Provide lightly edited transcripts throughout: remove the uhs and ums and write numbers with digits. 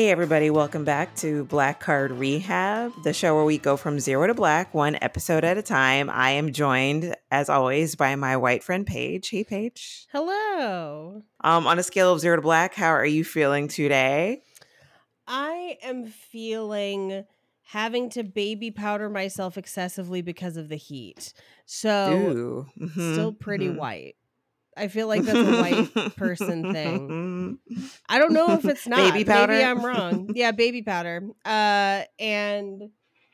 Hey everybody, welcome back to Black Card Rehab, the show where we go from zero to black, one episode at a time. I am joined, as always, by my white friend Paige. Hey Paige. Hello. On a scale of zero to black, how are you feeling today? I am feeling having to baby powder myself excessively because of the heat. So still pretty white. I feel like that's a white person thing. I don't know if it's not. Baby powder? Maybe I'm wrong. Yeah, baby powder. And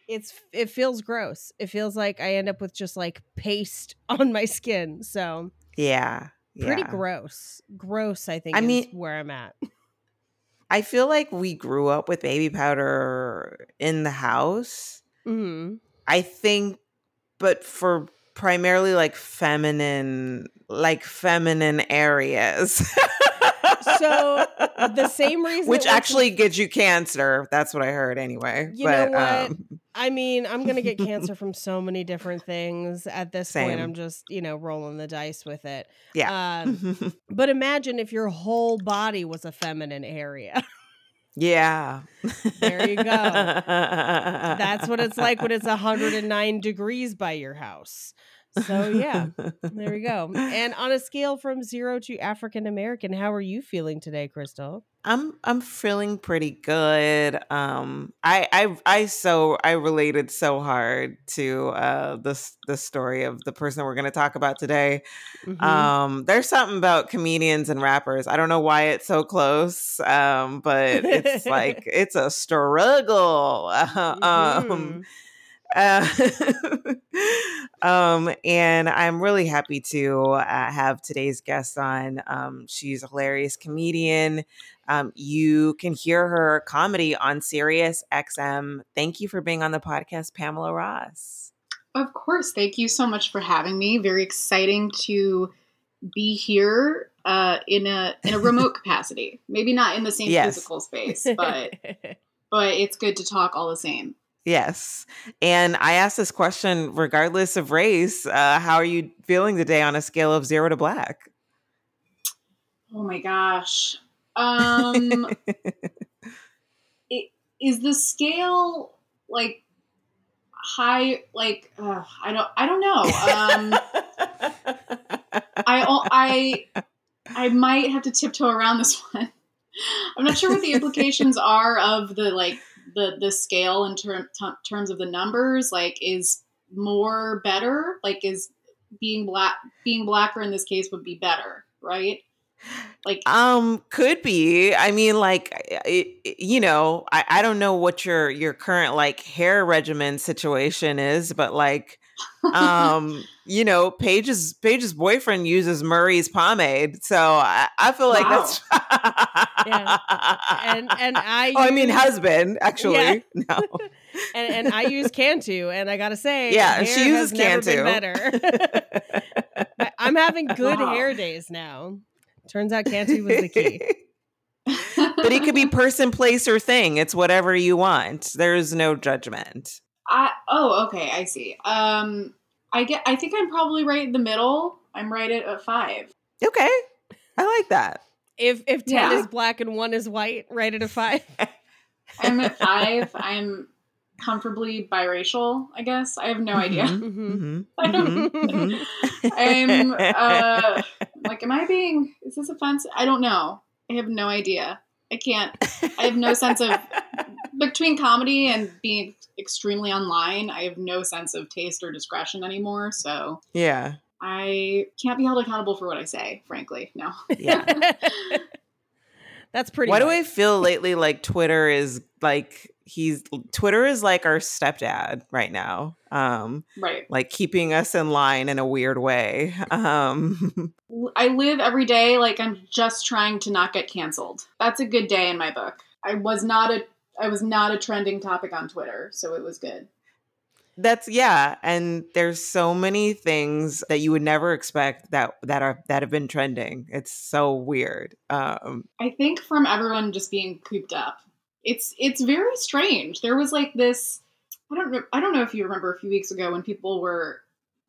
it feels gross. It feels like I end up with just like paste on my skin. So yeah. Pretty gross. Gross, I think, is where I'm at. I feel like we grew up with baby powder in the house. Mm-hmm. I think, but for primarily like feminine areas. So the same reason, which actually gives you cancer. That's what I heard anyway. You know what? I mean, I'm going to get cancer from so many different things at this point. I'm just, rolling the dice with it. Yeah. But imagine if your whole body was a feminine area. Yeah. There you go. That's what it's like when it's 109 degrees by your house. So yeah, there we go. And on a scale from zero to African American, how are you feeling today, Crystal? I'm feeling pretty good. I related so hard to the story of the person we're going to talk about today. Mm-hmm. There's something about comedians and rappers. I don't know why it's so close, but it's like it's a struggle. Mm-hmm. And I'm really happy to have today's guest on. She's a hilarious comedian. You can hear her comedy on SiriusXM. Thank you for being on the podcast, Pamela Ross. Of course. Thank you so much for having me. Very exciting to be here in a remote capacity. Maybe not in the same physical space, but it's good to talk all the same. Yes. And I asked this question regardless of race. How are you feeling today on a scale of zero to black? Oh my gosh. Is the scale like high? Like, I don't know. I might have to tiptoe around this one. I'm not sure what the implications are of the like, the scale in terms of the numbers, like is more better, like is being blacker in this case would be better, right? Like, could be. I mean, like, I don't know what your current like hair regimen situation is, but like, Paige's boyfriend uses Murray's pomade, so I feel like that's yeah. And husband actually. Yeah. No. and I use Cantu, and I gotta say, yeah, she uses Cantu. Better. I'm having good hair days now. Turns out Cantu was the key. But it could be person, place, or thing. It's whatever you want. There is no judgment. Okay, I see. I think I'm probably right in the middle. I'm right at a 5. Okay. I like that. If 10 is black and 1 is white, right at a 5. I'm at 5. I'm comfortably biracial, I guess. I have no idea. Mm-hmm. Mm-hmm. I'm like, is this offensive? I don't know. I have no idea. I have no sense of, between comedy and being extremely online, I have no sense of taste or discretion anymore. So yeah, I can't be held accountable for what I say, frankly. No. Yeah. That's pretty. Why do I feel lately like Twitter is like our stepdad right now. Right. Like keeping us in line in a weird way. I live every day like I'm just trying to not get canceled. That's a good day in my book. I was not a trending topic on Twitter, so it was good. And there's so many things that you would never expect that have been trending. It's so weird. I think from everyone just being cooped up, it's very strange. There was like this. I don't know if you remember a few weeks ago when people were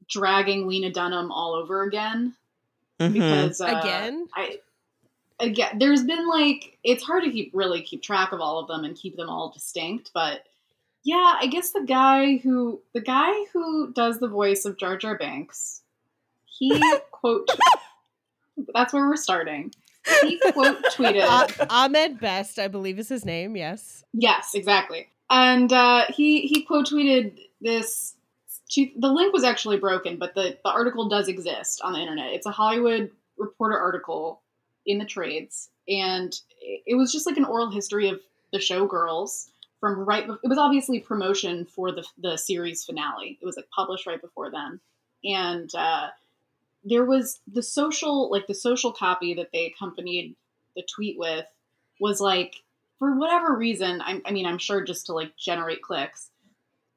dragging Lena Dunham all over again. Mm-hmm. Because again. again, there's been like, it's hard to keep track of all of them and keep them all distinct, but yeah, I guess the guy who does the voice of Jar Jar Binks, he quote, that's where we're starting. He quote tweeted Ahmed Best, I believe is his name. Yes. Yes, exactly. And he quote tweeted this. The link was actually broken, but the article does exist on the internet. It's a Hollywood Reporter article in the trades, and it was just like an oral history of the Showgirls from right before. It was obviously promotion for the series finale. It was like published right before then, and there was the social copy that they accompanied the tweet with was like, for whatever reason, I mean, I'm sure just to like generate clicks.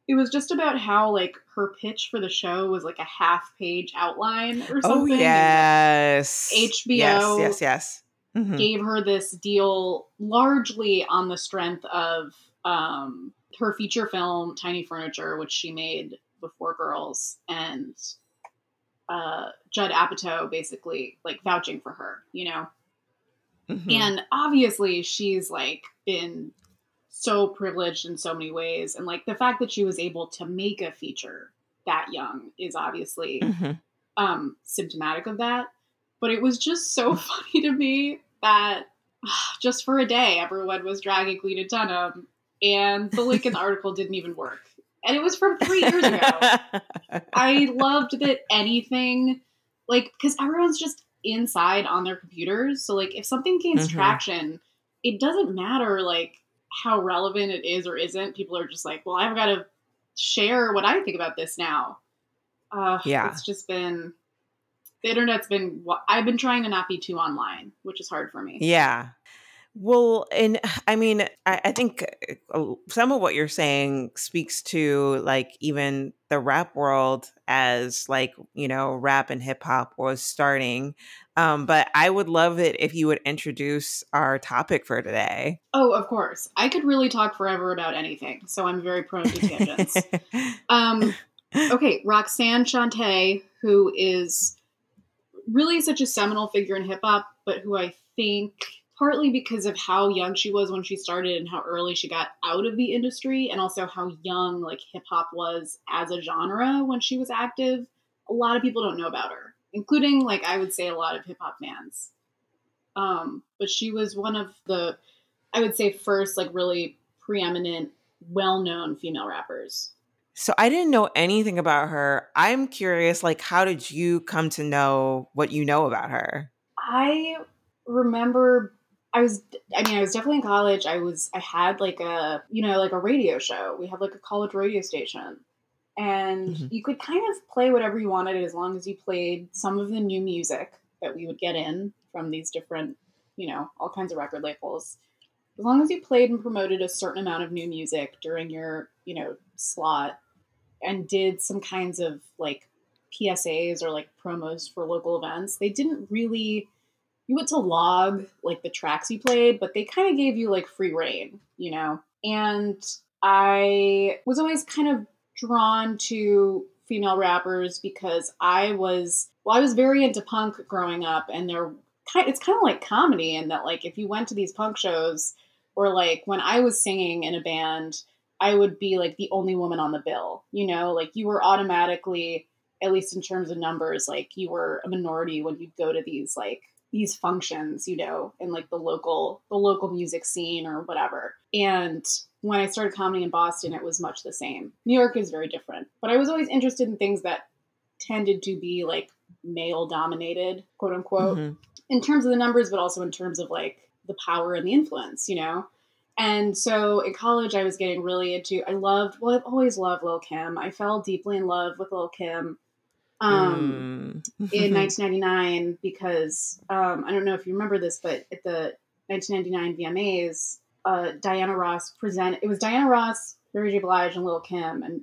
It was just about how, like, her pitch for the show was, like, a half-page outline or something. Oh, yes. HBO yes. Mm-hmm. Gave her this deal largely on the strength of her feature film, Tiny Furniture, which she made before Girls, and Judd Apatow basically, like, vouching for her, you know? Mm-hmm. And obviously she's, like, been so privileged in so many ways, and like the fact that she was able to make a feature that young is obviously symptomatic of that. But it was just so funny to me that just for a day everyone was dragging Lena Dunham, and the Lincoln article didn't even work, and it was from 3 years ago. I loved that anything, like, because everyone's just inside on their computers, so like if something gains traction, it doesn't matter like how relevant it is or isn't. People are just like, well, I've got to share what I think about this now. It's just been, the internet's been, I've been trying to not be too online, which is hard for me. Yeah. Well, and I mean, I think some of what you're saying speaks to like even the rap world as like, you know, rap and hip hop was starting. But I would love it if you would introduce our topic for today. Oh, of course. I could really talk forever about anything, so I'm very prone to tangents. Okay, Roxanne Shanté, who is really such a seminal figure in hip-hop, but who I think, partly because of how young she was when she started and how early she got out of the industry, and also how young like hip-hop was as a genre when she was active, a lot of people don't know about her, including, like, I would say a lot of hip-hop fans. But she was one of the, I would say, first, like, really preeminent, well-known female rappers. So I didn't know anything about her. I'm curious, like, how did you come to know what you know about her? I remember, I was definitely in college. I had, like, a, you know, like, a radio show. We had, like, a college radio station. And you could kind of play whatever you wanted as long as you played some of the new music that we would get in from these different, you know, all kinds of record labels. As long as you played and promoted a certain amount of new music during your, you know, slot, and did some kinds of like PSAs or like promos for local events, they didn't really, you went to log like the tracks you played, but they kind of gave you like free reign, you know? And I was always kind of drawn to female rappers because I was very into punk growing up, and it's kind of like comedy in that, like, if you went to these punk shows, or like when I was singing in a band, I would be like the only woman on the bill, you know, like you were automatically, at least in terms of numbers, like you were a minority when you go to these, like these functions, you know, in like the local music scene or whatever. And when I started comedy in Boston, it was much the same. New York is very different. But I was always interested in things that tended to be, like, male-dominated, quote-unquote, in terms of the numbers, but also in terms of, like, the power and the influence, you know? And so in college, I was getting really into – I've always loved Lil' Kim. I fell deeply in love with Lil' Kim in 1999 because I don't know if you remember this, but at the 1999 VMAs – Diana Ross presented. It was Diana Ross, Mary J. Blige, and Lil' Kim, and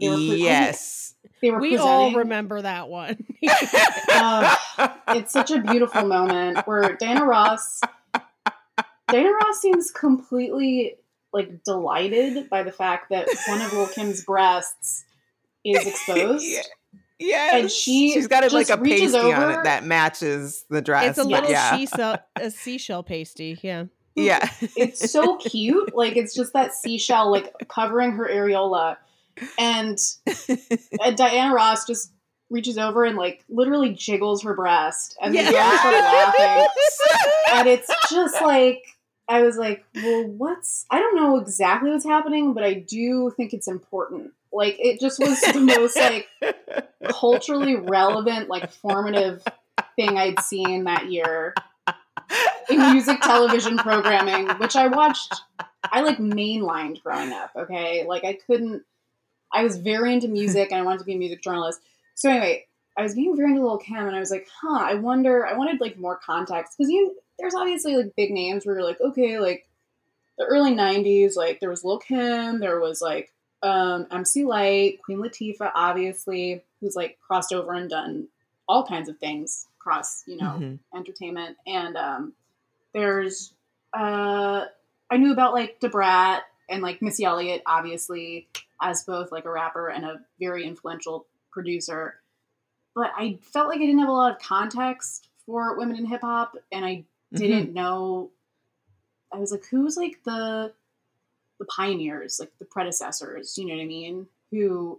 they were yes, they were. We all remember that one. It's such a beautiful moment where Diana Ross seems completely like delighted by the fact that one of Lil' Kim's breasts is exposed. Yes. And she's got it like a pasty over. On it that matches the dress. It's a little a seashell pasty. Yeah. Yeah. It's so cute. Like, it's just that seashell, like, covering her areola. And Diana Ross just reaches over and, like, literally jiggles her breast. And they all start laughing. And it's just like, I was like, well, I don't know exactly what's happening, but I do think it's important. Like, it just was the most, like, culturally relevant, like, formative thing I'd seen that year in music television programming, which I watched, I, like, mainlined growing up, okay? Like, I was very into music, and I wanted to be a music journalist. So, anyway, I was being very into Lil' Kim, and I was like, I wanted, like, more context. Because there's obviously, like, big names where you're like, okay, like, the early 90s, like, there was Lil' Kim, there was, like, MC Lyte, Queen Latifah, obviously, who's, like, crossed over and done all kinds of things across, entertainment. And there's, I knew about, like, Da Brat and, like, Missy Elliott, obviously, as both, like, a rapper and a very influential producer. But I felt like I didn't have a lot of context for women in hip-hop, and I didn't know. I was like, who's, like, the pioneers, like the predecessors, you know what I mean? So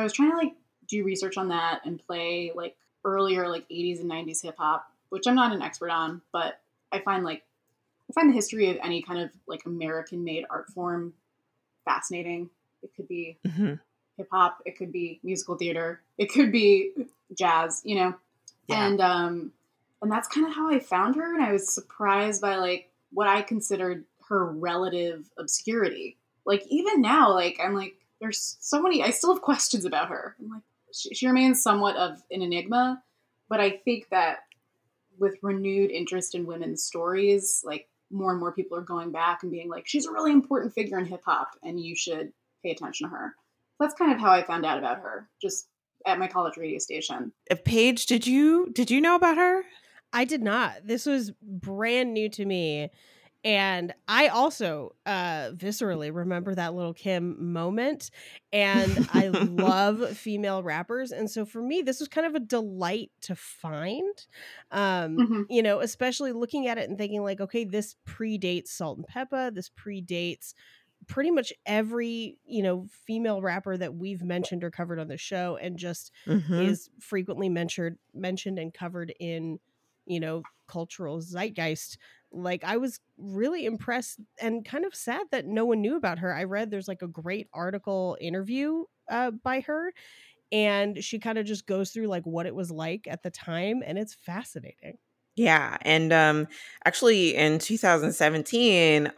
I was trying to like do research on that and play like earlier, like 80s and 90s hip hop, which I'm not an expert on, but I find the history of any kind of like American made art form fascinating. It could be hip hop. It could be musical theater. It could be jazz, you know? Yeah. And that's kind of how I found her. And I was surprised by like what I considered her relative obscurity. Like even now, like I'm like, there's so many, I still have questions about her. I'm like, she remains somewhat of an enigma, but I think that with renewed interest in women's stories, like more and more people are going back and being like, she's a really important figure in hip hop and you should pay attention to her. That's kind of how I found out about her, just at my college radio station. Paige, did you know about her? I did not. This was brand new to me. And I also viscerally remember that Lil' Kim moment. And I love female rappers. And so for me, this was kind of a delight to find, especially looking at it and thinking like, okay, this predates Salt and Peppa. This predates pretty much every, female rapper that we've mentioned or covered on the show and just is frequently mentioned and covered in, cultural zeitgeist. Like I was really impressed and kind of sad that no one knew about her. I read there's like a great article interview by her and she kind of just goes through like what it was like at the time. And it's fascinating. Yeah. And actually in 2017,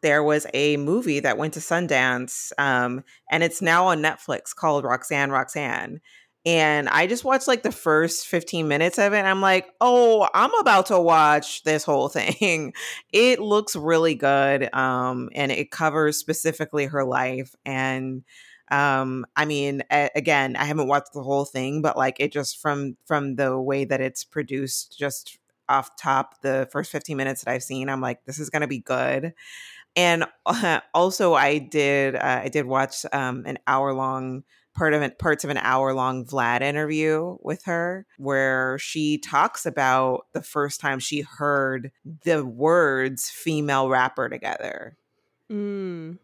there was a movie that went to Sundance and it's now on Netflix called Roxanne. And I just watched like the first 15 minutes of it. And I'm like, oh, I'm about to watch this whole thing. It looks really good. And it covers specifically her life. And again, I haven't watched the whole thing, but like it just from the way that it's produced just off top, the first 15 minutes that I've seen, I'm like, this is going to be good. And also I did watch an hour long parts of an hour-long Vlad interview with her where she talks about the first time she heard the words female rapper together. Mm.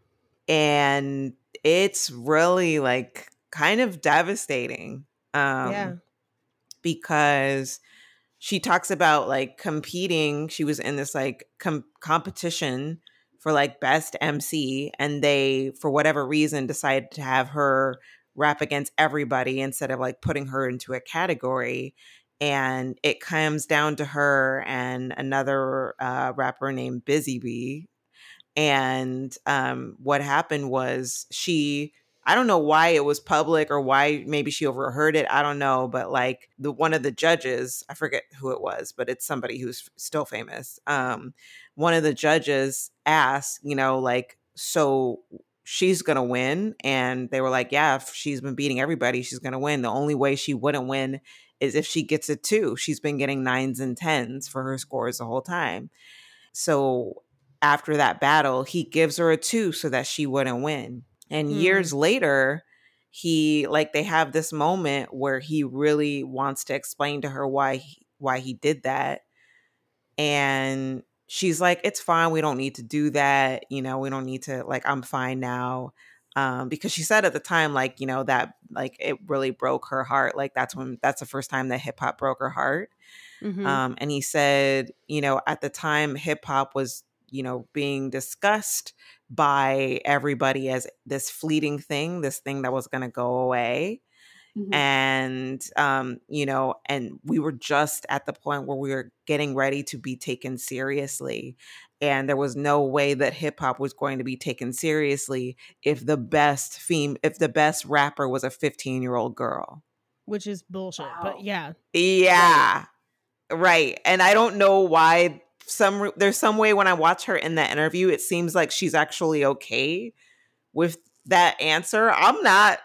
And it's really like kind of devastating because she talks about like competing. She was in this like competition for like best MC and they, for whatever reason, decided to have her rap against everybody instead of like putting her into a category. And it comes down to her and another rapper named Busy Bee. And what happened was I don't know why it was public or why maybe she overheard it. I don't know. But like one of the judges, I forget who it was, but it's somebody who's still famous. One of the judges asked, so she's going to win. And they were like, yeah, if she's been beating everybody, she's going to win. The only way she wouldn't win is if she gets a 2. She's been getting 9s and 10s for her scores the whole time. So after that battle, he gives her a 2 so that she wouldn't win. And years later, he, like, they have this moment where he really wants to explain to her why he did that. And she's like, it's fine. We don't need to do that. You know, we don't need to, like, I'm fine now. Because she said at the time, like, you know, that, like, it really broke her heart. Like, that's the first time that hip hop broke her heart. Mm-hmm. And he said, you know, at the time hip hop was, you know, being discussed by everybody as this fleeting thing, this thing that was going to go away. Mm-hmm. And, you know, and we were just at the point where we were getting ready to be taken seriously. And there was no way that hip hop was going to be taken seriously if the best rapper was a 15-year-old girl. Which is bullshit, wow. But yeah. Yeah. Right. And I don't know why there's some way when I watch her in that interview, it seems like she's actually okay with that answer. I'm not.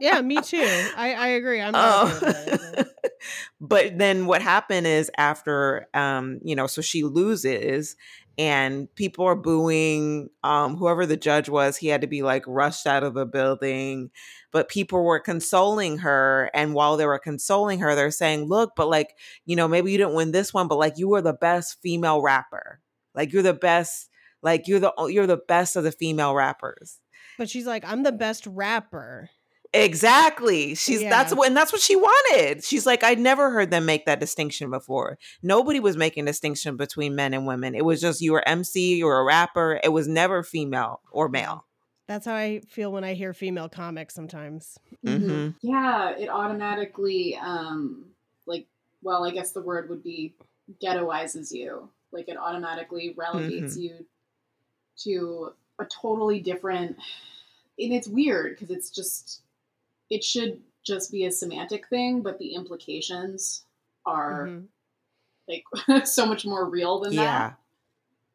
Yeah, me too. I agree. I'm not that. But then what happened is after, you know, so she loses and people are booing. Whoever the judge was, he had to be, like, rushed out of the building. But people were consoling her. And while they were consoling her, they're saying, look, but, like, you know, maybe you didn't win this one, but, like, you were the best female rapper. Like, you're the best. Like, you're the best of the female rappers. But she's like, I'm the best rapper. Exactly. That's what she wanted. She's like, I'd never heard them make that distinction before. Nobody was making a distinction between men and women. It was just, you were MC, you were a rapper. It was never female or male. That's how I feel when I hear female comics sometimes. Mm-hmm. Yeah, it automatically, like, well, I guess the word would be ghettoizes you. Like, it automatically relegates you to a totally different, and it's weird because it's just, it should just be a semantic thing, but the implications are like so much more real than that.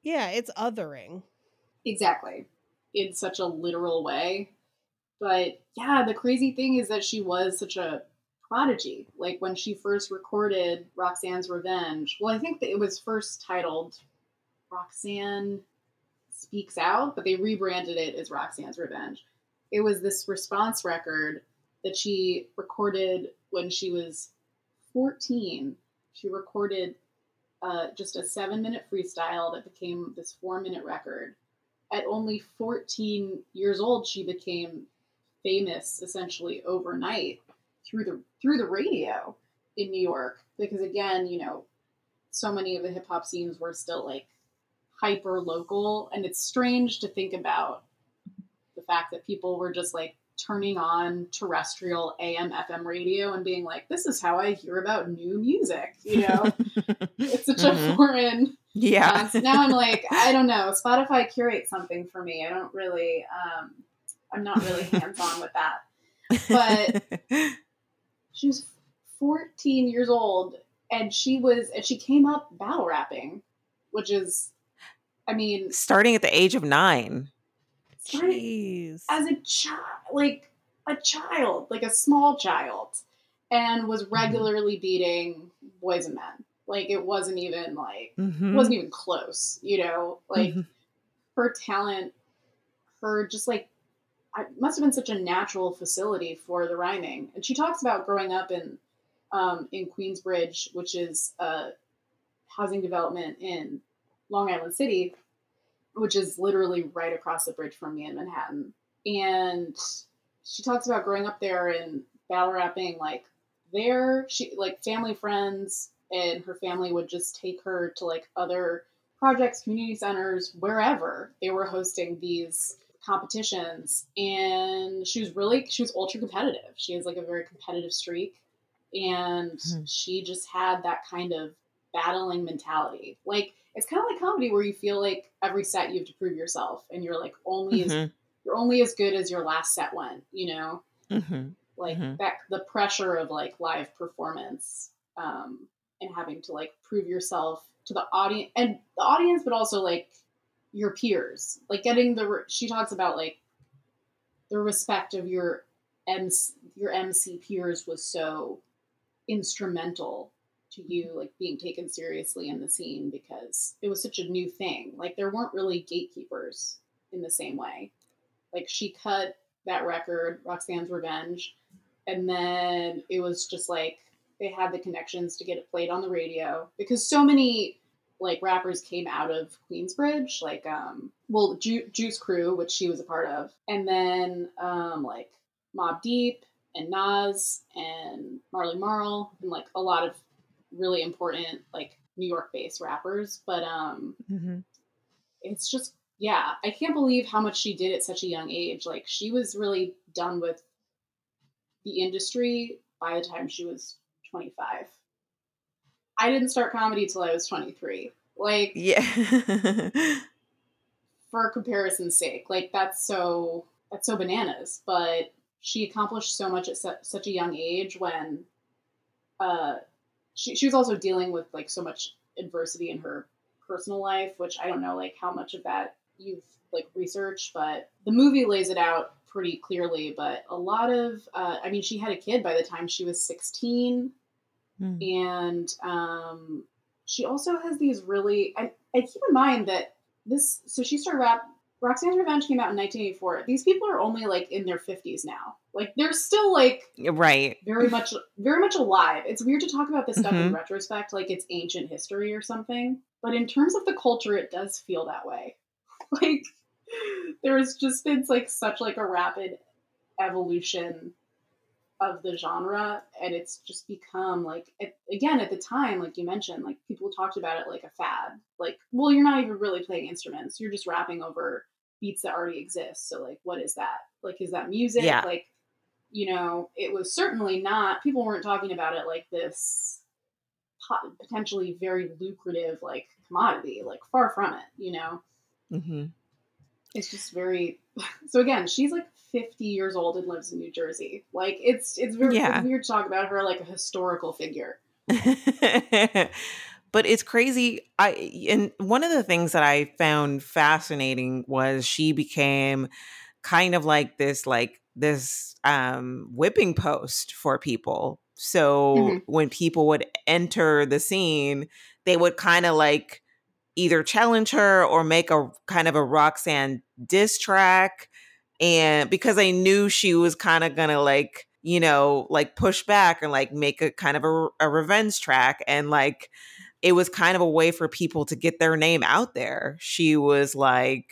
Yeah, it's othering. Exactly. In such a literal way. But yeah, the crazy thing is that she was such a prodigy. Like, when she first recorded Roxanne's Revenge, well, I think that it was first titled Roxanne Speaks Out, but they rebranded it as Roxanne's Revenge. It was this response record that she recorded when she was 14. She recorded just a 7-minute freestyle that became this 4-minute record. At only 14 years old, she became famous essentially overnight through the radio in New York. Because, again, you know, so many of the hip hop scenes were still, like, hyper local. And it's strange to think about the fact that people were just, like, turning on terrestrial AM, FM radio and being like, this is how I hear about new music, you know? It's such a foreign... Yeah. Now I'm like, I don't know. Spotify curates something for me. I don't really... I'm not really hands-on with that. But she was 14 years old and she came up battle rapping, which is, I mean... Starting at the age of 9. Jeez. As a child, like a small child, and was regularly beating boys and men. Like, it wasn't even like, wasn't even close, you know, like her talent, her just, like, it must have been such a natural facility for the rhyming. And she talks about growing up in Queensbridge, which is a housing development in Long Island City, which is literally right across the bridge from me in Manhattan. And she talks about growing up there and battle rapping, like, there, she, like, family, friends, and her family would just take her to, like, other projects, community centers, wherever they were hosting these competitions. And she was ultra competitive. She has, like, a very competitive streak. And she just had that kind of battling mentality. Like, it's kind of like comedy where you feel like every set you have to prove yourself and you're, like, you're only as good as your last set went, you know, that the pressure of, like, live performance, and having to, like, prove yourself to the audience but also, like, your peers, like, getting she talks about, like, the respect of your MC peers was so instrumental to you, like, being taken seriously in the scene, because it was such a new thing. Like, there weren't really gatekeepers in the same way. Like, she cut that record, Roxanne's Revenge. And then it was just like they had the connections to get it played on the radio because so many like rappers came out of Queensbridge, like Juice Crew, which she was a part of, and then like Mobb Deep and Nas and Marley Marl and like a lot of really important like New York-based rappers. But it's just I can't believe how much she did at such a young age. Like she was really done with the industry by the time she was 25. I didn't start comedy till I was 23. Like, yeah. For comparison's sake, like that's so bananas. But she accomplished so much at such a young age when, she was also dealing with like so much adversity in her personal life, which I don't know like how much of that you've like researched, but the movie lays it out pretty clearly. But a lot of, she had a kid by the time she was 16. And she also has these really, I keep in mind that this, so she started Roxanne's Revenge came out in 1984. These people are only like in their 50s now. Like they're still like right, very much alive. It's weird to talk about this stuff in retrospect, like it's ancient history or something. But in terms of the culture, it does feel that way. Like there's just been like such like a rapid evolution of the genre, and it's just become like at the time, like you mentioned, like people talked about it like a fad. Like, well, you're not even really playing instruments, you're just rapping over beats that already exist, so like what is that? Like, is that music? Yeah. Like, you know, it was certainly not, people weren't talking about it like this potentially very lucrative like commodity, like far from it, you know. It's just very, so again, she's like 50 years old and lives in New Jersey. Like it's very weird to talk about her like a historical figure. But it's crazy. And one of the things that I found fascinating was she became kind of like this whipping post for people. So when people would enter the scene, they would kind of like either challenge her or make a kind of a Roxanne diss track. And because I knew she was kind of going to like, you know, like push back and like make a kind of a revenge track. And like, it was kind of a way for people to get their name out there. She was like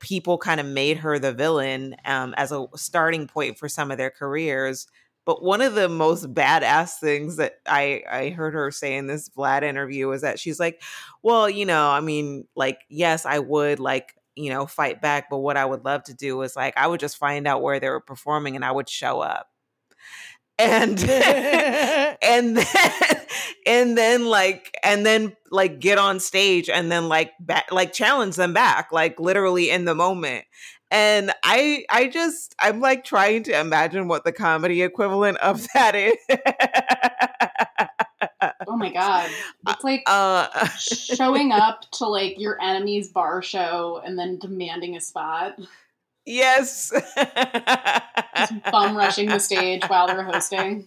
people kind of made her the villain as a starting point for some of their careers. But one of the most badass things that I heard her say in this Vlad interview was that she's like, well, you know, I mean, like, yes, I would like, you know, fight back. But what I would love to do is like, I would just find out where they were performing and I would show up. And, and then get on stage and then like challenge them back, like literally in the moment. And I'm like trying to imagine what the comedy equivalent of that is. Oh my God. It's like showing up to like your enemy's bar show and then demanding a spot. Yes. Just bum rushing the stage while they're hosting.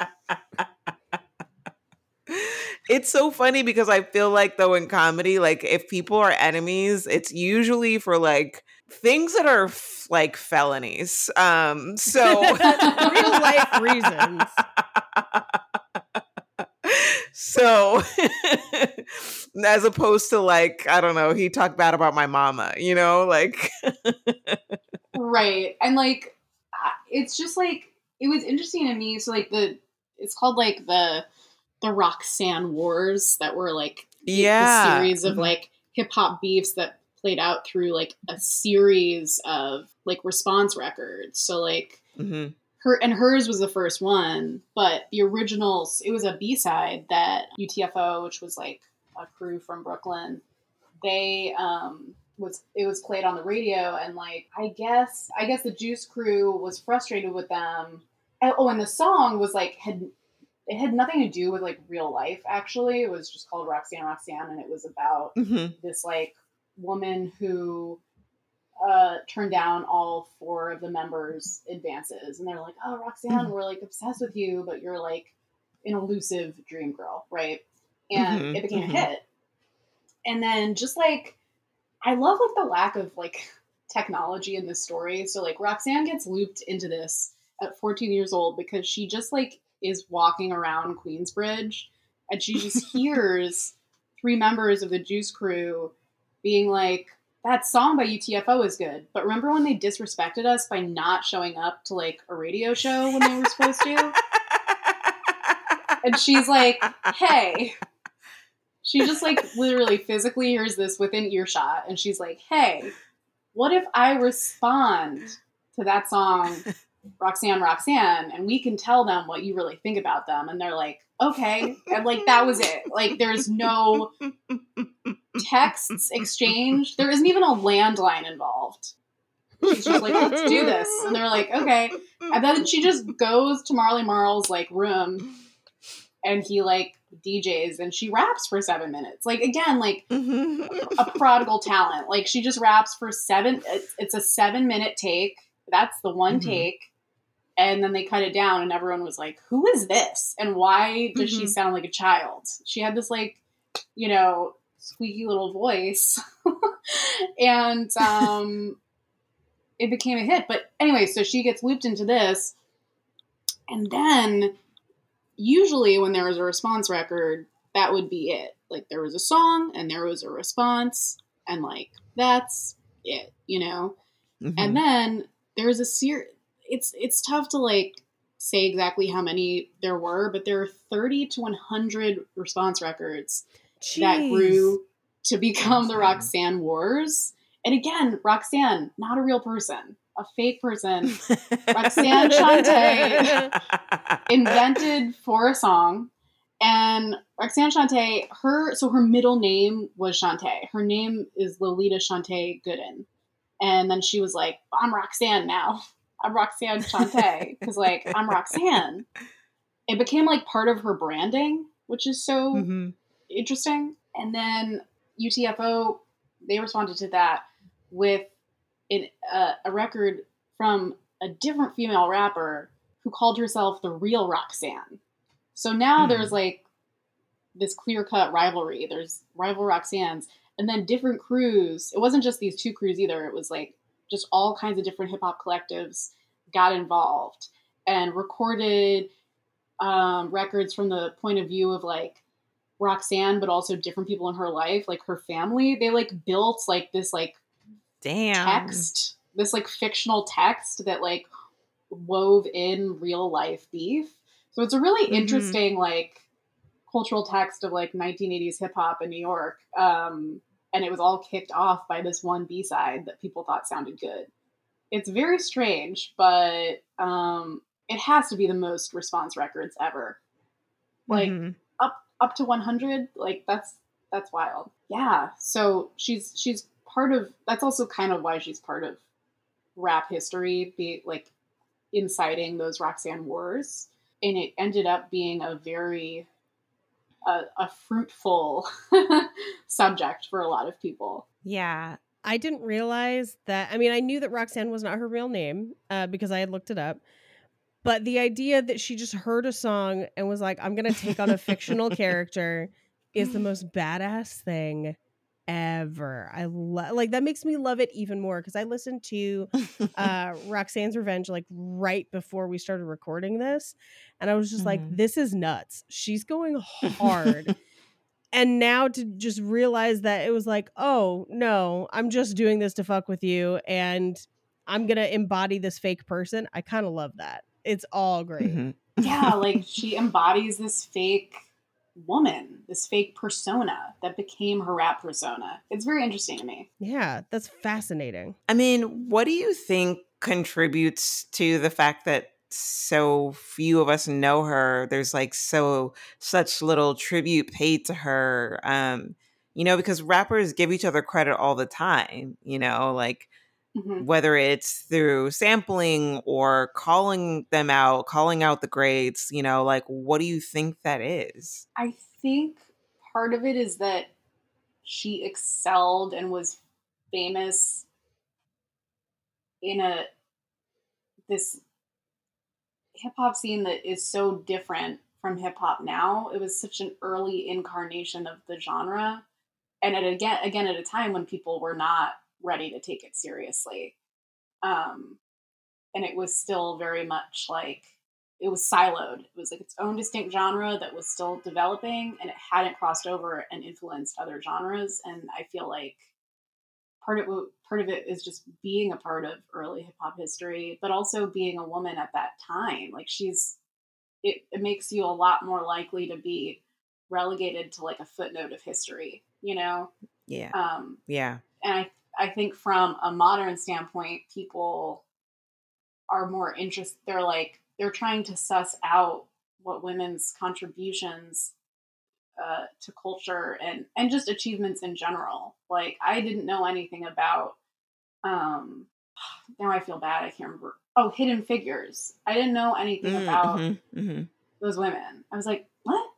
It's so funny because I feel like though in comedy, like if people are enemies, it's usually for like things that are like felonies. So real life reasons. So as opposed to like, I don't know, he talked bad about my mama, you know, like. Right. And like, it's just like, it was interesting to me. So like it's called like the Roxanne Wars that were like a series of like hip hop beefs that played out through like a series of like response records. So like hers was the first one, but the originals, it was a B-side that UTFO, which was like a crew from Brooklyn, they was played on the radio, and like I guess the Juice Crew was frustrated with them. And the song was like had nothing to do with like real life actually. It was just called Roxanne, and it was about this like woman who turned down all four of the members' advances, and they're like, "Oh, Roxanne, we're like obsessed with you, but you're like an elusive dream girl, right?" And it became a hit. And then just like I love like the lack of like technology in this story. So like Roxanne gets looped into this at 14 years old because she just like is walking around Queensbridge and she just hears three members of the Juice Crew being like, that song by UTFO is good, but remember when they disrespected us by not showing up to like a radio show when they were supposed to? And she's like, hey. She just like literally physically hears this within earshot and she's like, hey, what if I respond to that song, Roxanne, Roxanne, and we can tell them what you really think about them? And they're like, okay. And like, that was it. Like, there's no texts exchanged. There isn't even a landline involved. She's just like, let's do this. And they're like, okay. And then she just goes to Marley Marl's like room and he like DJs and she raps for 7 minutes. Like, again, like a prodigal talent. Like, she just raps for it's a 7 minute take. That's the one take. And then they cut it down and everyone was like, who is this? And why does she sound like a child? She had this like, you know, squeaky little voice. And it became a hit. But anyway, so she gets looped into this. And then usually when there was a response record, that would be it. Like, there was a song and there was a response and like, that's it, you know? And then there's a series. It's tough to like say exactly how many there were, but there are 30 to 100 response records that grew to become the Roxanne Wars. And again, Roxanne, not a real person, a fake person. Roxanne Shanté invented for a song. And Roxanne Shanté, her middle name was Shanté. Her name is Lolita Shanté Gooden. And then she was like, I'm Roxanne now. I'm Roxanne Shanté. Because like, I'm Roxanne. It became like part of her branding, which is so interesting. And then UTFO, they responded to that with a record from a different female rapper who called herself the real Roxanne. So now there's like this clear-cut rivalry. There's rival Roxannes. And then different crews. It wasn't just these two crews either. It was like just all kinds of different hip-hop collectives got involved and recorded records from the point of view of like Roxanne, but also different people in her life, like her family. They like built like this like text, this like fictional text that like wove in real life beef. So it's a really interesting like cultural text of like 1980s hip hop in New York. And it was all kicked off by this one B-side that people thought sounded good. It's very strange, but it has to be the most response records ever. Like up to 100, like that's wild. Yeah. So she's part of, that's also kind of why she's part of rap history, be like inciting those Roxanne Wars. And it ended up being a very a fruitful subject for a lot of people. Yeah. I didn't realize that. I mean, I knew that Roxanne was not her real name because I had looked it up. But the idea that she just heard a song and was like, I'm going to take on a fictional character is the most badass thing ever. I like that makes me love it even more because I listened to Roxanne's Revenge like right before we started recording this, and I was just like, this is nuts. She's going hard. And now to just realize that it was like, oh no, I'm just doing this to fuck with you and I'm gonna embody this fake person. I kind of love that. It's all great. Yeah, like she embodies this fake woman, this fake persona that became her rap persona. It's very interesting to me. Yeah, that's fascinating. I mean, what do you think contributes to the fact that so few of us know her? There's like such little tribute paid to her, you know, because rappers give each other credit all the time, you know, like whether it's through sampling or calling them out, calling out the greats, you know, like, what do you think that is? I think part of it is that she excelled and was famous in this hip hop scene that is so different from hip hop now. It was such an early incarnation of the genre. And at a time when people were not ready to take it seriously. And it was still very much like, it was siloed. It was like its own distinct genre that was still developing, and it hadn't crossed over and influenced other genres. And I feel like part of it is just being a part of early hip hop history, but also being a woman at that time. Like it makes you a lot more likely to be relegated to like a footnote of history, you know? Yeah. Yeah. And I think from a modern standpoint, people are more interested. They're like, they're trying to suss out what women's contributions to culture and just achievements in general. Like, I didn't know anything about, now I feel bad, I can't remember. Oh, Hidden Figures. I didn't know anything about those women. I was like, what?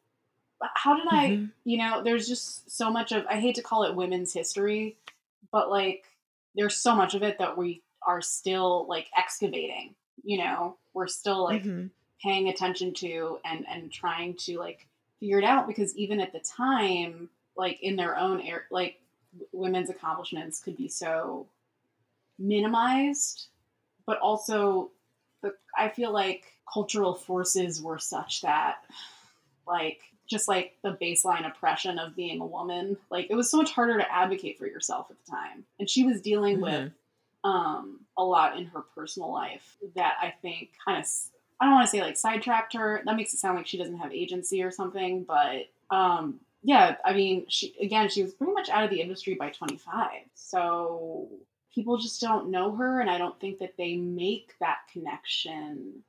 How did I, you know, there's just so much of, I hate to call it women's history, but like, there's so much of it that we are still like excavating, you know, we're still like paying attention to and trying to like figure it out, because even at the time, like in their own air, like women's accomplishments could be so minimized, but also I feel like cultural forces were such that like, just like the baseline oppression of being a woman, like it was so much harder to advocate for yourself at the time. And she was dealing with a lot in her personal life that I think kind of, I don't want to say like sidetracked her. That makes it sound like she doesn't have agency or something. But yeah, I mean, she was pretty much out of the industry by 25. So people just don't know her. And I don't think that they make that connection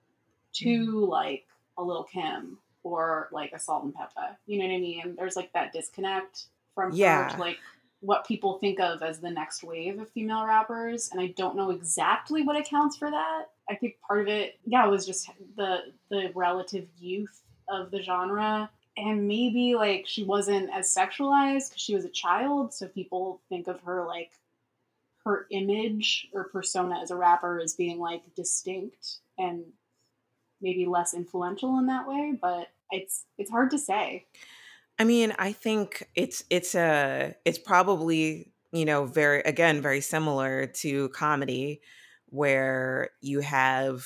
to like a Lil' Kim or like a Salt and Peppa, you know what I mean? There's like that disconnect from her to like what people think of as the next wave of female rappers. And I don't know exactly what accounts for that. I think part of it, was just the relative youth of the genre. And maybe like she wasn't as sexualized because she was a child. So people think of her like her image or persona as a rapper as being like distinct and maybe less influential in that way, but it's hard to say. I mean, I think it's probably, you know, very similar to comedy, where you have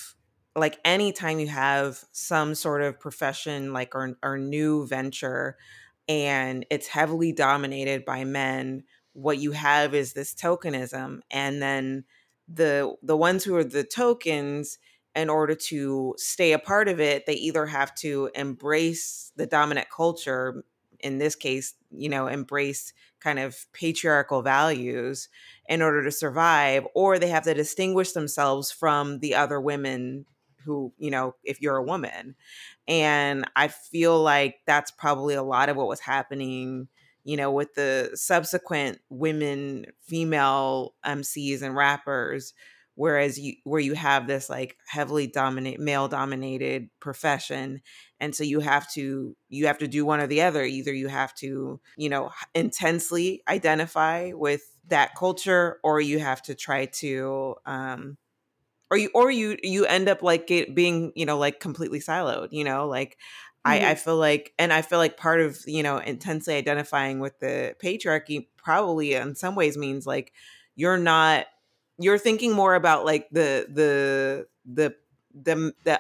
like anytime you have some sort of profession like or new venture and it's heavily dominated by men, what you have is this tokenism, and then the ones who are the tokens, in order to stay a part of it, they either have to embrace the dominant culture, in this case, you know, embrace kind of patriarchal values in order to survive, or they have to distinguish themselves from the other women who, you know, if you're a woman. And I feel like that's probably a lot of what was happening, you know, with the subsequent women, female MCs and rappers. Whereas where you have this like heavily male dominated profession. And so you have to do one or the other. Either you have to, you know, intensely identify with that culture, or you have to try to, or you end up like being, you know, like completely siloed, you know, like I feel like part of, you know, intensely identifying with the patriarchy probably in some ways means like you're thinking more about like the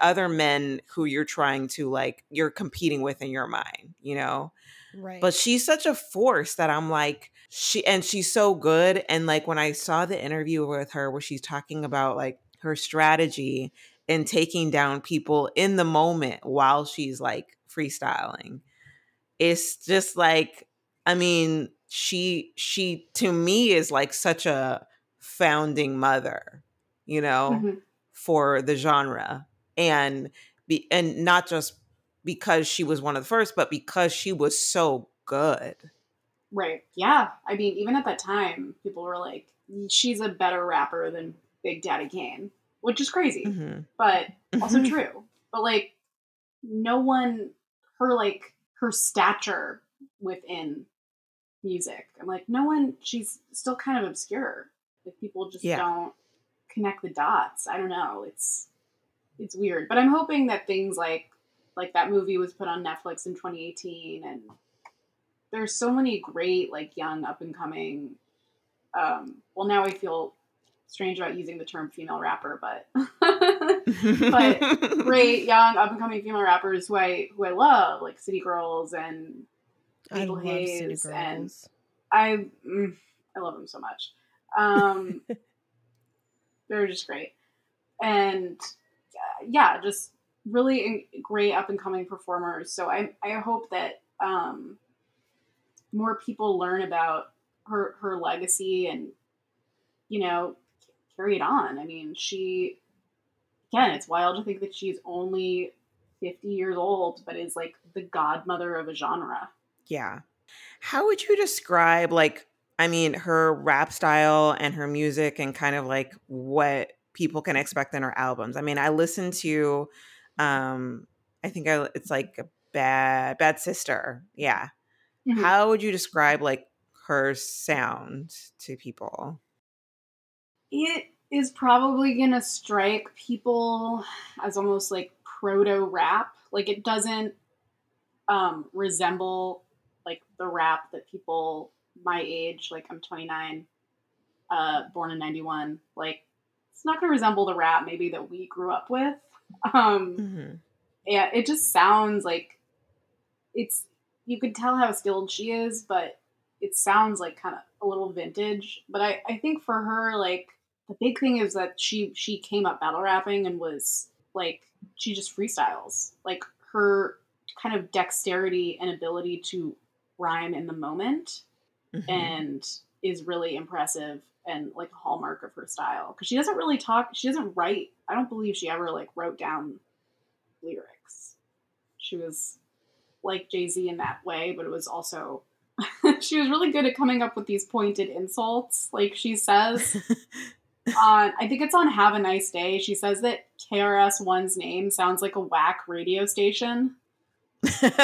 other men who you're trying to like, you're competing with in your mind, you know? Right. But she's such a force that I'm like, she's so good. And like, when I saw the interview with her, where she's talking about like her strategy in taking down people in the moment while she's like freestyling, it's just like, I mean, she to me is like such a founding mother, you know, for the genre, and not just because she was one of the first, but because she was so good. Right. Yeah. I mean, even at that time, people were like, she's a better rapper than Big Daddy Kane, which is crazy, but also true. But like no one, her stature within music, I'm like, no one, she's still kind of obscure. Like people just don't connect the dots. I don't know. It's weird, but I'm hoping that things like that movie was put on Netflix in 2018, and there's so many great like young up and coming well, now I feel strange about using the term female rapper, but but great young up and coming female rappers who I love, like City Girls and Michael Hayes, and I love them so much. They're just great, and yeah, just really great up and coming performers. So I hope that more people learn about her legacy and, you know, carry it on. I mean, she, again, it's wild to think that she's only 50 years old, but is like the godmother of a genre. Yeah. How would you describe, like, I mean, her rap style and her music and kind of like what people can expect in her albums? I mean, I listened to, it's like Bad Sister. Yeah. Mm-hmm. How would you describe like her sound to people? It is probably going to strike people as almost like proto rap. Like it doesn't resemble like the rap that people my age, like I'm 29, born in 91. Like it's not going to resemble the rap maybe that we grew up with. Mm-hmm. Yeah, it just sounds like it's, you could tell how skilled she is, but it sounds like kind of a little vintage. But I think for her, like, the big thing is that she came up battle rapping and was, like, she just freestyles. Like, her kind of dexterity and ability to rhyme in the moment mm-hmm. and is really impressive and, like, a hallmark of her style. Because she doesn't really talk, she doesn't write, I don't believe she ever, like, wrote down lyrics. She was like Jay-Z in that way, but it was also she was really good at coming up with these pointed insults. Like she says on, I think it's on Have a Nice Day, she says that KRS-One's name sounds like a whack radio station. Like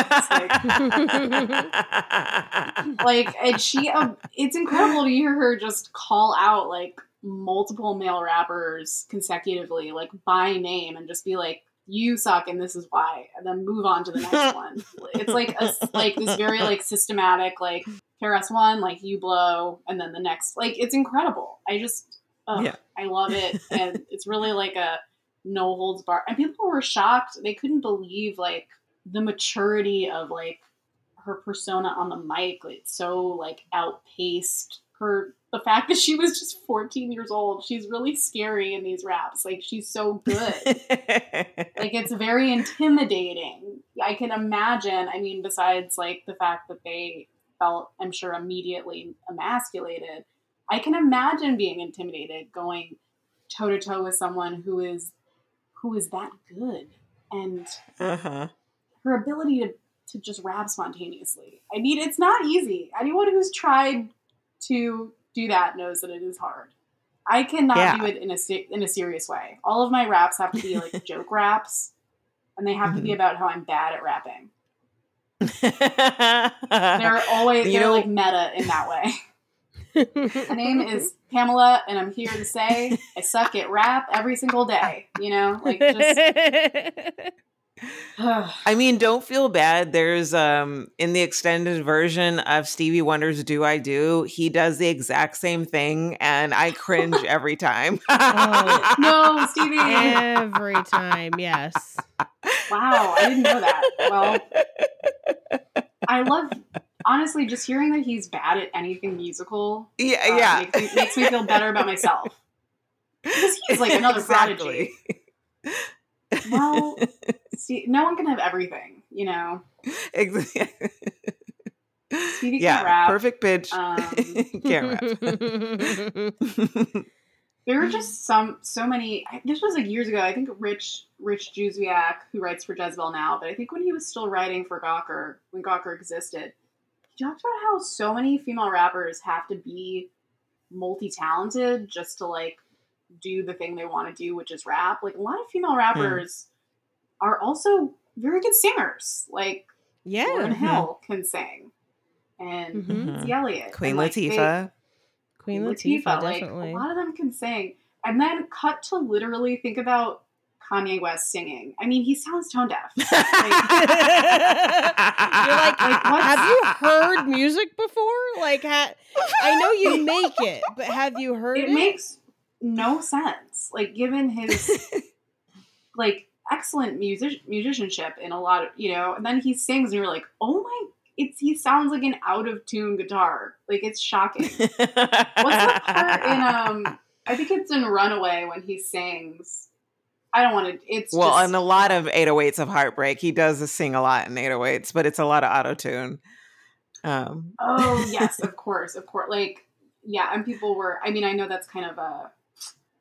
and she it's incredible to hear her just call out like multiple male rappers consecutively, like by name, and just be like, you suck, and this is why, and then move on to the next one. It's like a, like this very like systematic, like KRS-One, like you blow, and then the next. Like it's incredible. I just, yeah. I love it, and it's really like a no holds bar. And people were shocked; they couldn't believe like the maturity of like her persona on the mic. Like so like outpaced her. The fact that she was just 14 years old, she's really scary in these raps. Like, she's so good. Like, it's very intimidating. I can imagine, I mean, besides, like, the fact that they felt, I'm sure, immediately emasculated, I can imagine being intimidated going toe-to-toe with someone who is that good. And her ability to just rap spontaneously. I mean, it's not easy. Anyone who's tried to do that knows that it is hard. I cannot do it in a serious way. All of my raps have to be like joke raps, and they have to be about how I'm bad at rapping. they're like meta in that way. My name is Pamela, and I'm here to say I suck at rap every single day. You know, like just. I mean, don't feel bad. There's in the extended version of Stevie Wonder's Do I Do, he does the exact same thing and I cringe every time. Oh. No, Stevie. Every time, yes. Wow, I didn't know that. Well, I love, honestly, just hearing that he's bad at anything musical makes me feel better about myself. Because he's like another prodigy. Well, see, no one can have everything, you know. Exactly. Stevie can rap. Perfect pitch. Can't rap. There were just so many. This was like years ago. I think Rich Juzwiak, who writes for Jezebel now, but I think when he was still writing for Gawker, when Gawker existed, he talked about how so many female rappers have to be multi-talented just to like do the thing they want to do, which is rap. Like a lot of female rappers are also very good singers. Like Lauren Hill can sing, and Missy Elliott, Queen Latifah, definitely. Like a lot of them can sing. And then cut to literally think about Kanye West singing. I mean, he sounds tone deaf. Like, you're like, have you heard music before? Like, I know you make it, but have you heard it? It makes no sense. Like, given his, like, excellent musicianship in a lot of, you know, and then he sings and you're like, oh my, he sounds like an out-of-tune guitar. Like, it's shocking. What's the part in, I think it's in Runaway when he sings. I don't want to, it's well, just, in a lot of 808s of Heartbreak, he does sing a lot in 808s, but it's a lot of auto-tune. Oh, yes, of course, of course. Like, yeah, and people were, I mean, I know that's kind of a,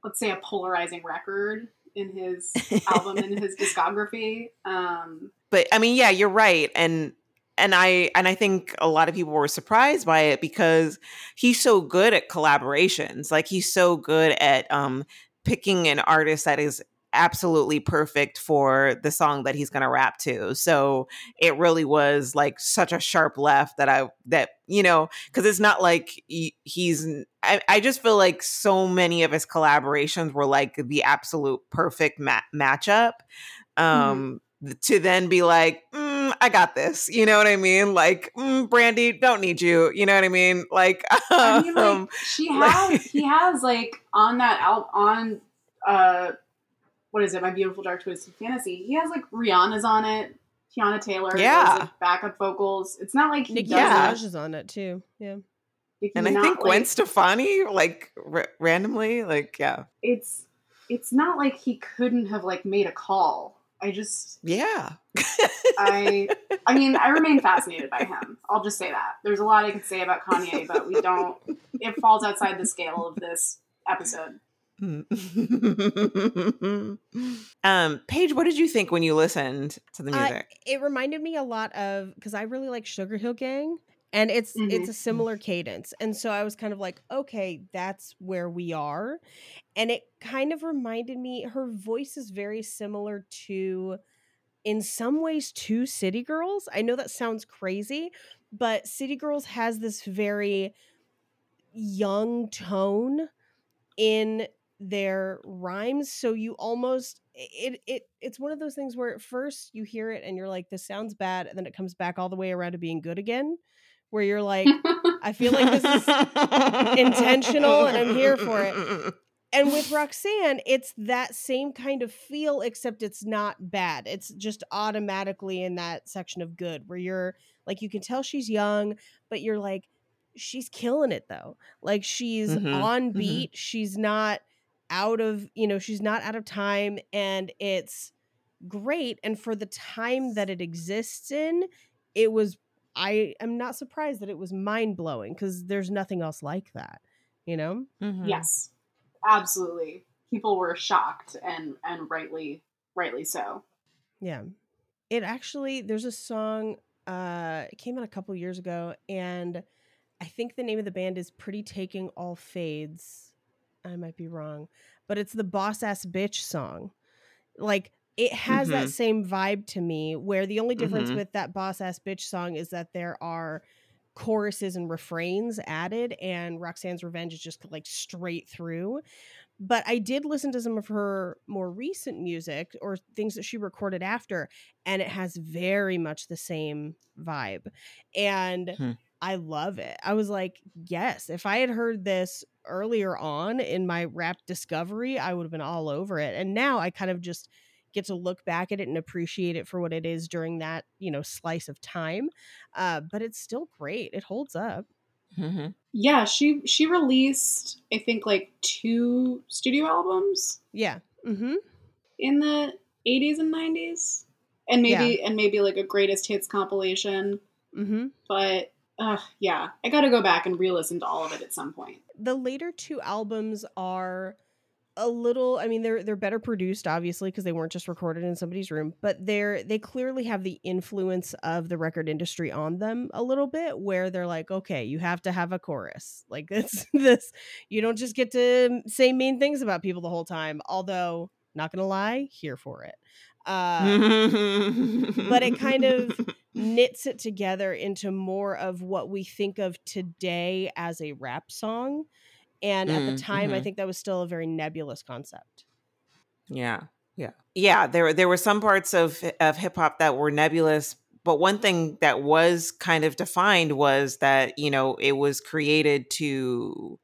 let's say a polarizing record in his album, in his discography. But, I mean, yeah, you're right, And I think a lot of people were surprised by it because he's so good at collaborations. Like, he's so good at picking an artist that is absolutely perfect for the song that he's going to rap to. So it really was like such a sharp left that you know, because it's not like I just feel like so many of his collaborations were like the absolute perfect matchup to then be like, I got this. You know what I mean? Like, Brandy, don't need you. You know what I mean? Like, I mean, like he has like on that out on, what is it? My Beautiful Dark Twisted Fantasy. He has like Rihanna's on it. Tiana Taylor. Yeah. Does, like, backup vocals. It's not like Nicki Minaj is on it too. Yeah. And I think Gwen Stefani, like randomly, like, yeah. It's not like he couldn't have like made a call. I just... Yeah. I mean, I remain fascinated by him. I'll just say that. There's a lot I could say about Kanye, but we don't... It falls outside the scale of this episode. Paige, what did you think when you listened to the music? It reminded me a lot of... Because I really like Sugar Hill Gang, and it's a similar cadence. And so I was kind of like, okay, that's where we are. And it kind of reminded me, her voice is very similar to, in some ways, to City Girls. I know that sounds crazy, but City Girls has this very young tone in their rhymes. So you almost, it's one of those things where at first you hear it and you're like, this sounds bad. And then it comes back all the way around to being good again. Where you're like, I feel like this is intentional and I'm here for it. And with Roxanne, it's that same kind of feel, except it's not bad. It's just automatically in that section of good where you're like, you can tell she's young, but you're like, she's killing it though. Like, she's on beat. She's not out of, you know, she's not out of time, and it's great. And for the time that it exists in, it was, I am not surprised that it was mind blowing because there's nothing else like that, you know? Mm-hmm. Yes. Absolutely. People were shocked and rightly so. Yeah. It actually, there's a song, it came out a couple years ago, and I think the name of the band is Pretty Taking All Fades. I might be wrong, but it's the Boss Ass Bitch song. Like, it has that same vibe to me, where the only difference with that Boss Ass Bitch song is that there are choruses and refrains added, and Roxanne's Revenge is just like straight through. But I did listen to some of her more recent music or things that she recorded after, and it has very much the same vibe, and I love it. I was like, yes, if I had heard this earlier on in my rap discovery, I would have been all over it. And now I kind of just get to look back at it and appreciate it for what it is during that, you know, slice of time. But it's still great. It holds up. Mm-hmm. Yeah. She released, I think, like 2 studio albums. Yeah. Mm-hmm. In the 80s and 90s, and maybe like a greatest hits compilation. Mm-hmm. But yeah, I got to go back and re-listen to all of it at some point. The later 2 albums are a little, I mean, they're better produced, obviously, because they weren't just recorded in somebody's room, but they clearly have the influence of the record industry on them a little bit, where they're like, okay, you have to have a chorus. Like, this, you don't just get to say mean things about people the whole time. Although, not gonna lie, here for it. But it kind of knits it together into more of what we think of today as a rap song. And at the time, I think that was still a very nebulous concept. Yeah. Yeah. There were some parts of hip hop that were nebulous, but one thing that was kind of defined was that, you know, it was created to.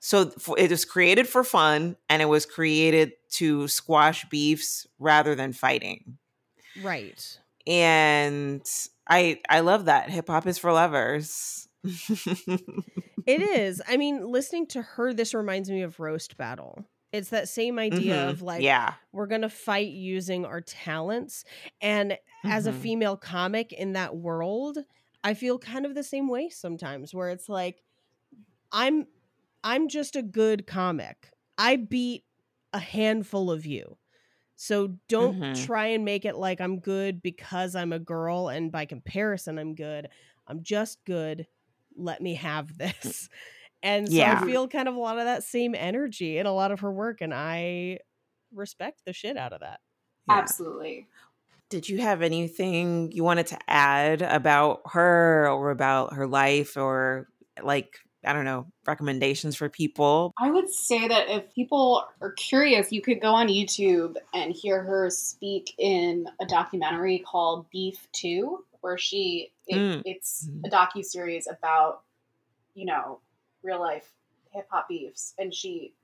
So it was created for fun, and it was created to squash beefs rather than fighting. Right. And I love that. Hip hop is for lovers. It is. I mean, listening to her, this reminds me of Roast Battle. It's that same idea of like, we're going to fight using our talents. And as a female comic in that world, I feel kind of the same way sometimes, where it's like, I'm just a good comic. I beat a handful of you. So don't try and make it like I'm good because I'm a girl and by comparison I'm good. I'm just good. Let me have this. And so I feel kind of a lot of that same energy in a lot of her work, and I respect the shit out of that. Yeah. Absolutely. Did you have anything you wanted to add about her or about her life, or like, I don't know, recommendations for people? I would say that if people are curious, you could go on YouTube and hear her speak in a documentary called Beef 2, where it's a docuseries about, you know, real life hip hop beefs. And she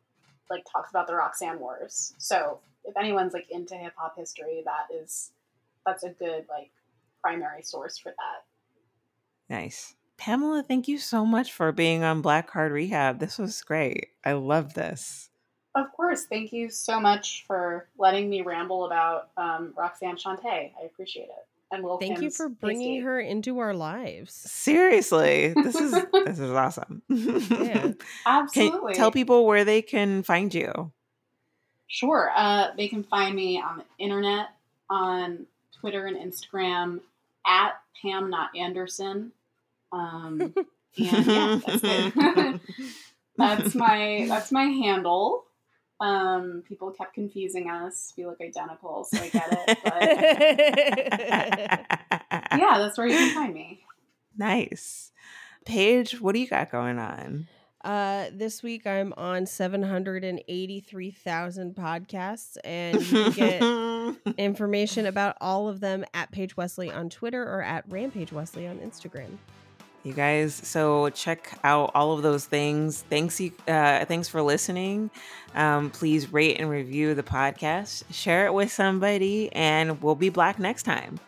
like talks about the Roxanne Wars. So if anyone's like into hip hop history, that's a good like primary source for that. Nice. Pamela, thank you so much for being on Black Card Rehab. This was great. I love this. Of course. Thank you so much for letting me ramble about Roxanne Shanté. I appreciate it. And Lil' Kim's. Thank you for bringing her into our lives. Seriously. This is awesome. Yeah. Absolutely. Tell people where they can find you. Sure. They can find me on the internet, on Twitter and Instagram, at Pam Not Anderson. And yeah, that's it. that's my handle. People kept confusing us. We look identical, so I get it. But yeah, that's where you can find me. Nice. Paige, what do you got going on? This week I'm on 783,000 podcasts, and you can get information about all of them at Paige Wesley on Twitter or at Rampage Wesley on Instagram. You guys, so check out all of those things. Thanks for listening. Please rate and review the podcast. Share it with somebody, and we'll be Black next time.